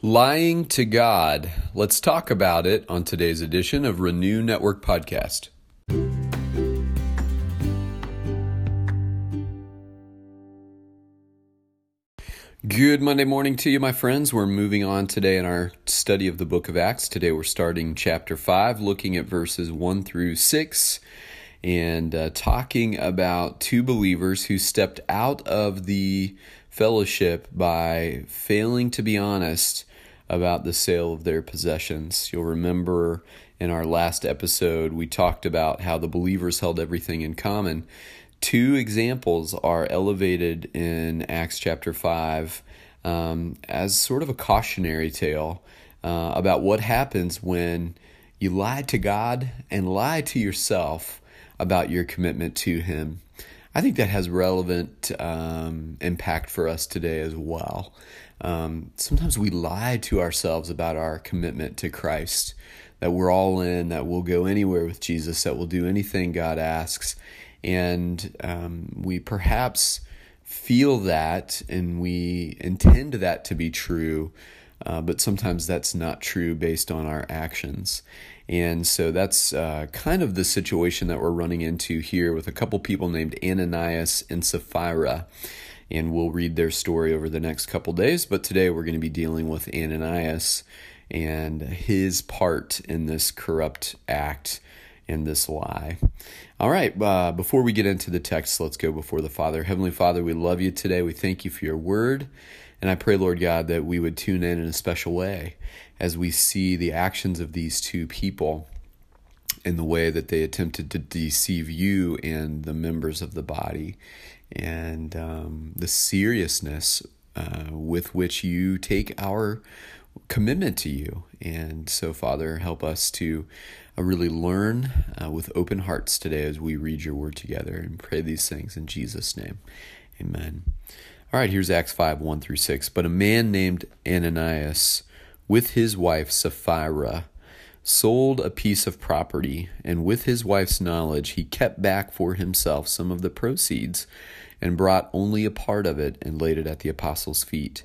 Lying to God. Let's talk about it on today's edition of Renew Network Podcast. Good Monday morning to you, my friends. We're moving on today in our study of the book of Acts. Today we're starting chapter 5, looking at verses 1 through 6, and talking about two believers who stepped out of the fellowship by failing to be honest about the sale of their possessions. You'll remember in our last episode, we talked about how the believers held everything in common. Two examples are elevated in Acts chapter 5 as sort of a cautionary tale about what happens when you lie to God and lie to yourself about your commitment to Him. I think that has relevant impact for us today as well. Sometimes we lie to ourselves about our commitment to Christ, that we're all in, that we'll go anywhere with Jesus, that we'll do anything God asks. And we perhaps feel that and we intend that to be true, but sometimes that's not true based on our actions. And so that's kind of the situation that we're running into here with a couple people named Ananias and Sapphira. And we'll read their story over the next couple days, but today we're going to be dealing with Ananias and his part in this corrupt act and this lie. All right, before we get into the text, let's go before the Father. Heavenly Father, we love you today. We thank you for your word. And I pray, Lord God, that we would tune in a special way as we see the actions of these two people and the way that they attempted to deceive you and the members of the body, and the seriousness with which you take our commitment to you. And so, Father, help us to really learn with open hearts today as we read your word together, and pray these things in Jesus' name. Amen. All right, here's Acts 5, 1 through 6. But a man named Ananias, with his wife Sapphira, sold a piece of property, and with his wife's knowledge, he kept back for himself some of the proceeds and brought only a part of it and laid it at the apostles' feet.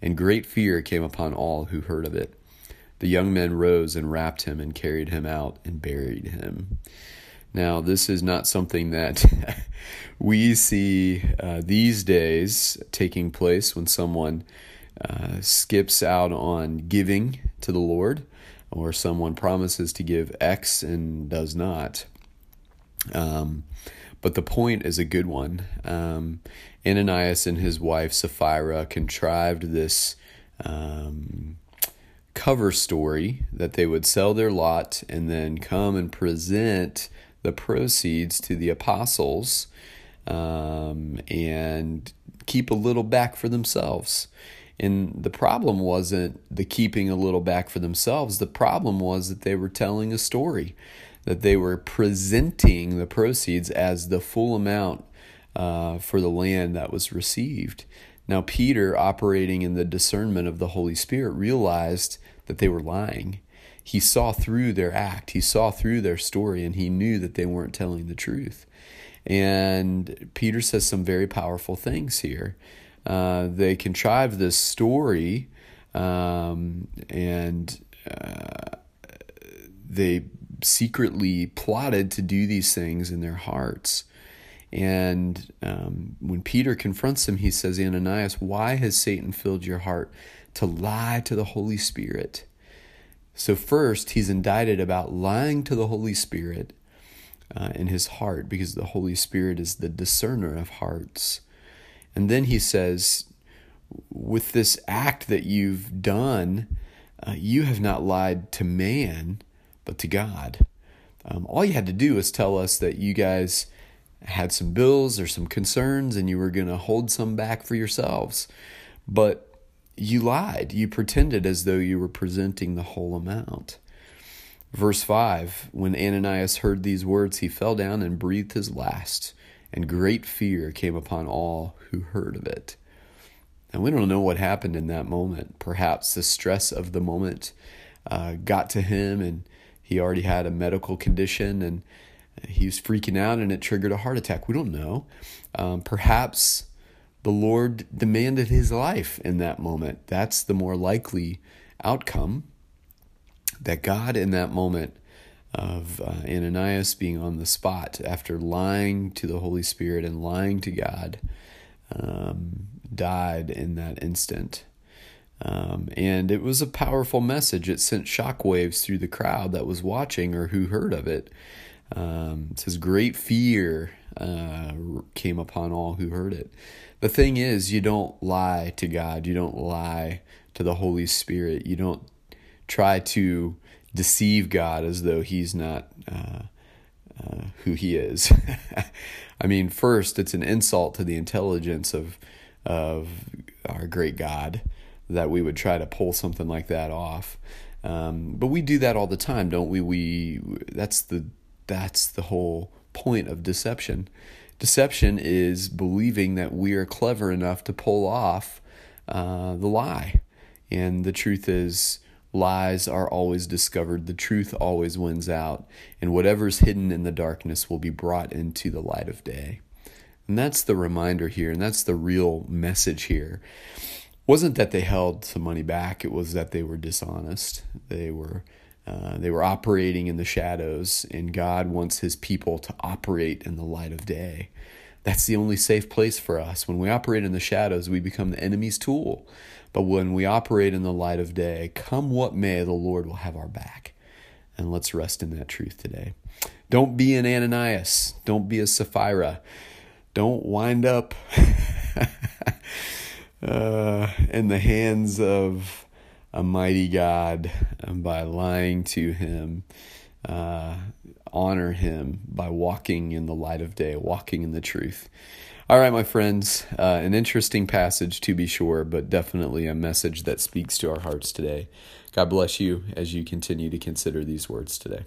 and great fear came upon all who heard of it. The young men rose and wrapped him and carried him out and buried him. Now, this is not something that we see these days taking place when someone skips out on giving to the Lord, or someone promises to give X and does not. But the point is a good one. Ananias and his wife Sapphira contrived this cover story that they would sell their lot and then come and present the proceeds to the apostles and keep a little back for themselves. And the problem wasn't the keeping a little back for themselves. The problem was that they were telling a story, that they were presenting the proceeds as the full amount for the land that was received. Now, Peter, operating in the discernment of the Holy Spirit, realized that they were lying. He saw through their act. He saw through their story, and he knew that they weren't telling the truth. And Peter says some very powerful things here. They contrived this story, and they secretly plotted to do these things in their hearts. And when Peter confronts him, he says, Ananias, why has Satan filled your heart to lie to the Holy Spirit? So first, he's indicted about lying to the Holy Spirit in his heart, because the Holy Spirit is the discerner of hearts. And then he says, with this act that you've done, you have not lied to man, but to God. All you had to do was tell us that you guys had some bills or some concerns and you were going to hold some back for yourselves. But you lied. You pretended as though you were presenting the whole amount. Verse 5, when Ananias heard these words, he fell down and breathed his last, and great fear came upon all who heard of it. And we don't know what happened in that moment. Perhaps the stress of the moment got to him, and he already had a medical condition, and he was freaking out, and it triggered a heart attack. We don't know. Perhaps the Lord demanded his life in that moment. That's the more likely outcome, that God in that moment of Ananias being on the spot after lying to the Holy Spirit and lying to God, died in that instant. And it was a powerful message. It sent shockwaves through the crowd that was watching or who heard of it. It says great fear came upon all who heard it. The thing is, you don't lie to God. You don't lie to the Holy Spirit. You don't try to deceive God as though he's not who he is. I mean, first, it's an insult to the intelligence of our great God that we would try to pull something like that off. But we do that all the time, don't we? That's the whole point of deception. Deception is believing that we are clever enough to pull off the lie. And the truth is, lies are always discovered. The truth always wins out. And whatever's hidden in the darkness will be brought into the light of day. And that's the reminder here, and that's the real message here. It wasn't that they held some money back. It was that they were dishonest. They were operating in the shadows, and God wants his people to operate in the light of day. That's the only safe place for us. When we operate in the shadows, we become the enemy's tool. But when we operate in the light of day, come what may, the Lord will have our back. And let's rest in that truth today. Don't be an Ananias. Don't be a Sapphira. Don't wind up in the hands of a mighty God by lying to him. Honor him by walking in the light of day, walking in the truth. All right, my friends, an interesting passage to be sure, but definitely a message that speaks to our hearts today. God bless you as you continue to consider these words today.